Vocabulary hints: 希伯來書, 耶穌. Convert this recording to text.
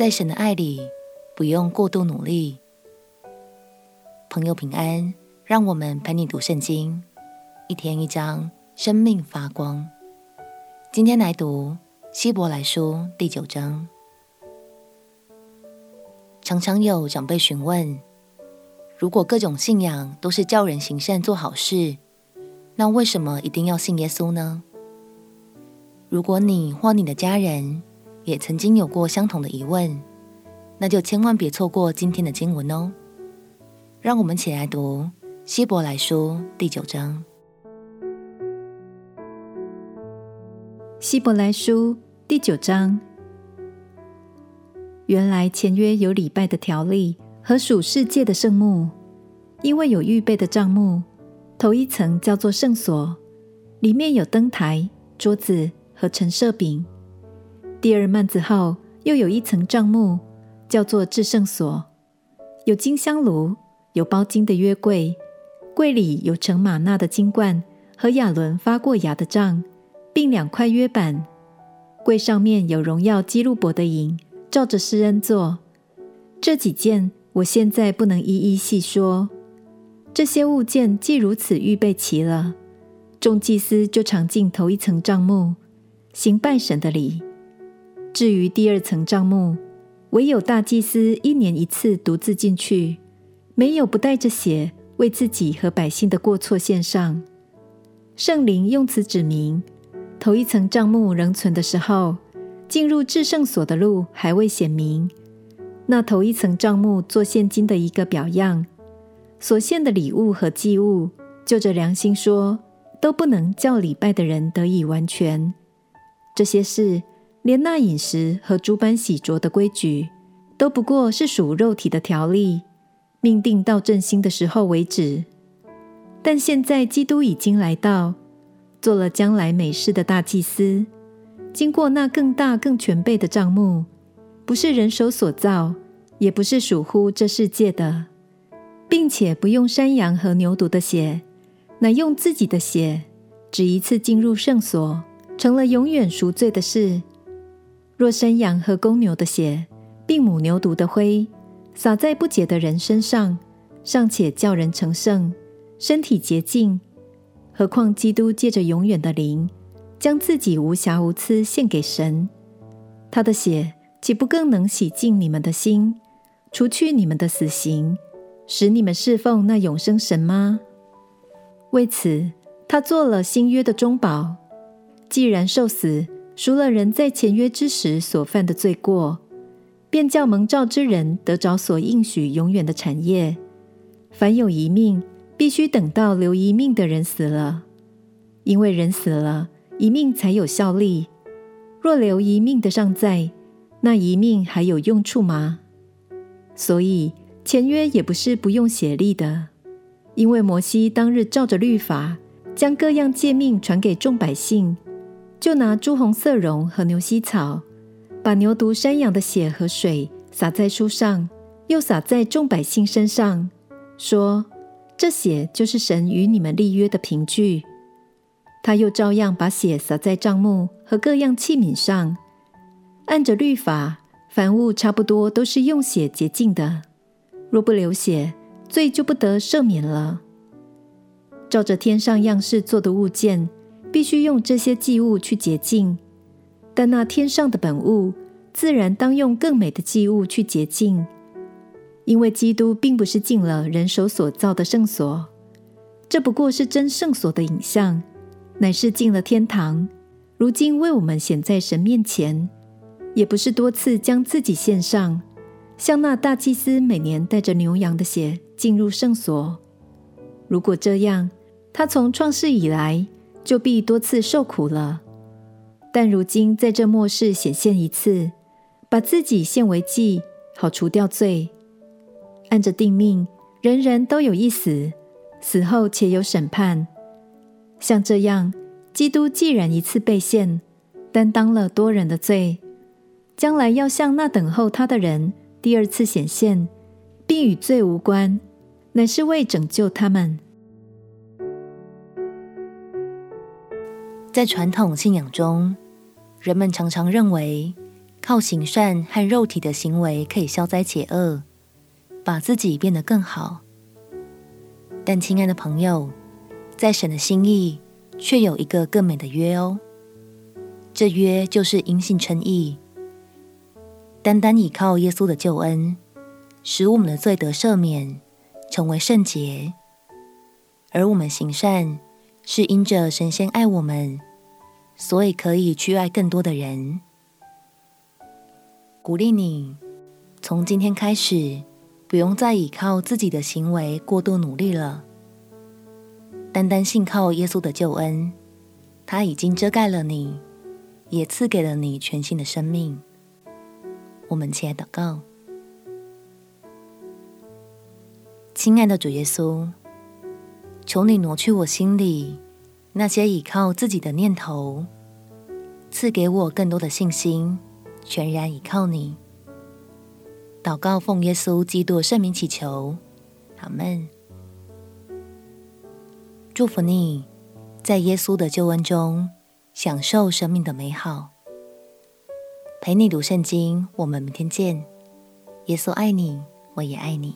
在神的爱里不用过度努力。朋友平安，让我们陪你读圣经，一天一章，生命发光。今天来读希伯来书第9章。常常有长辈询问，如果各种信仰都是叫人行善做好事，那为什么一定要信耶稣呢？如果你或你的家人也曾经有过相同的疑问，那就千万别错过今天的经文哦。让我们起来读希伯来书第9章。希伯来书第9章。原来前约有礼拜的条例和属世界的圣幕，因为有预备的帐幕，头一层叫做圣所，里面有灯台、桌子和陈设饼。第二幔子后又有一层帐幕，叫做至圣所，有金香炉，有包金的约柜，柜里有盛玛纳的金罐和亚伦发过芽的杖，并2块约板。柜上面有荣耀基路伯的影，照着施恩座。这几件我现在不能一一细说。这些物件既如此预备齐了，众祭司就常进头一层帐幕，行拜神的礼。至于第二层帐幕，唯有大祭司1年1次独自进去，没有不带着血为自己和百姓的过错献上。圣灵用此指明，头一层帐幕仍存的时候，进入至圣所的路还未显明。那头一层帐幕做现今的一个表样，所献的礼物和祭物，就着良心说，都不能叫礼拜的人得以完全。这些事，连那饮食和诸般洗濯的规矩，都不过是属肉体的条例，命定到振兴的时候为止。但现在基督已经来到，做了将来美事的大祭司，经过那更大更全备的帐幕，不是人手所造，也不是属乎这世界的，并且不用山羊和牛犊的血，乃用自己的血，只一次进入圣所，成了永远赎罪的事。若山羊和公牛的血，并母牛犊的灰，洒在不洁的人身上，尚且叫人成圣，身体洁净，何况基督借着永远的灵，将自己无瑕无疵献给神，他的血岂不更能洗净你们的心，除去你们的死刑，使你们侍奉那永生神吗？为此，他做了新约的中保，既然受死，赎了人在前约之时所犯的罪过，便叫蒙召之人得着所应许永远的产业。凡有遗命，必须等到留遗命的人死了，因为人死了，遗命才有效力。若留遗命的尚在，那遗命还有用处吗？所以前约也不是不用血立的，因为摩西当日照着律法，将各样诫命传给众百姓，就拿朱红色绒和牛膝草，把牛犊山羊的血和水洒在书上，又洒在众百姓身上，说，这血就是神与你们立约的凭据。他又照样把血洒在帐幕和各样器皿上。按着律法，凡物差不多都是用血洁净的，若不流血，罪就不得赦免了。照着天上样式做的物件，必须用这些祭物去洁净，但那天上的本物，自然当用更美的祭物去洁净。因为基督并不是进了人手所造的圣所，这不过是真圣所的影像，乃是进了天堂，如今为我们显在神面前。也不是多次将自己献上，像那大祭司每年带着牛羊的血进入圣所。如果这样，他从创世以来就必多次受苦了。但如今在这末世显现一次，把自己献为祭，好除掉罪。按着定命，人人都有一死，死后且有审判。像这样，基督既然一次被献，担当了多人的罪，将来要向那等候他的人第二次显现，并与罪无关，乃是为拯救他们。在传统信仰中，人们常常认为靠行善和肉体的行为可以消灾解厄，把自己变得更好。但亲爱的朋友，在神的心意却有一个更美的约哦，这约就是因信称义。单单倚靠耶稣的救恩，使我们的罪得赦免，成为圣洁。而我们行善是因着神先爱我们，所以可以去爱更多的人。鼓励你从今天开始，不用再倚靠自己的行为过度努力了，单单信靠耶稣的救恩，他已经遮盖了你，也赐给了你全新的生命。我们起来祷告。亲爱的主耶稣，求你挪去我心里那些倚靠自己的念头，赐给我更多的信心，全然倚靠你。祷告奉耶稣基督圣名祈求，阿们。祝福你在耶稣的救恩中享受生命的美好。陪你读圣经，我们明天见。耶稣爱你，我也爱你。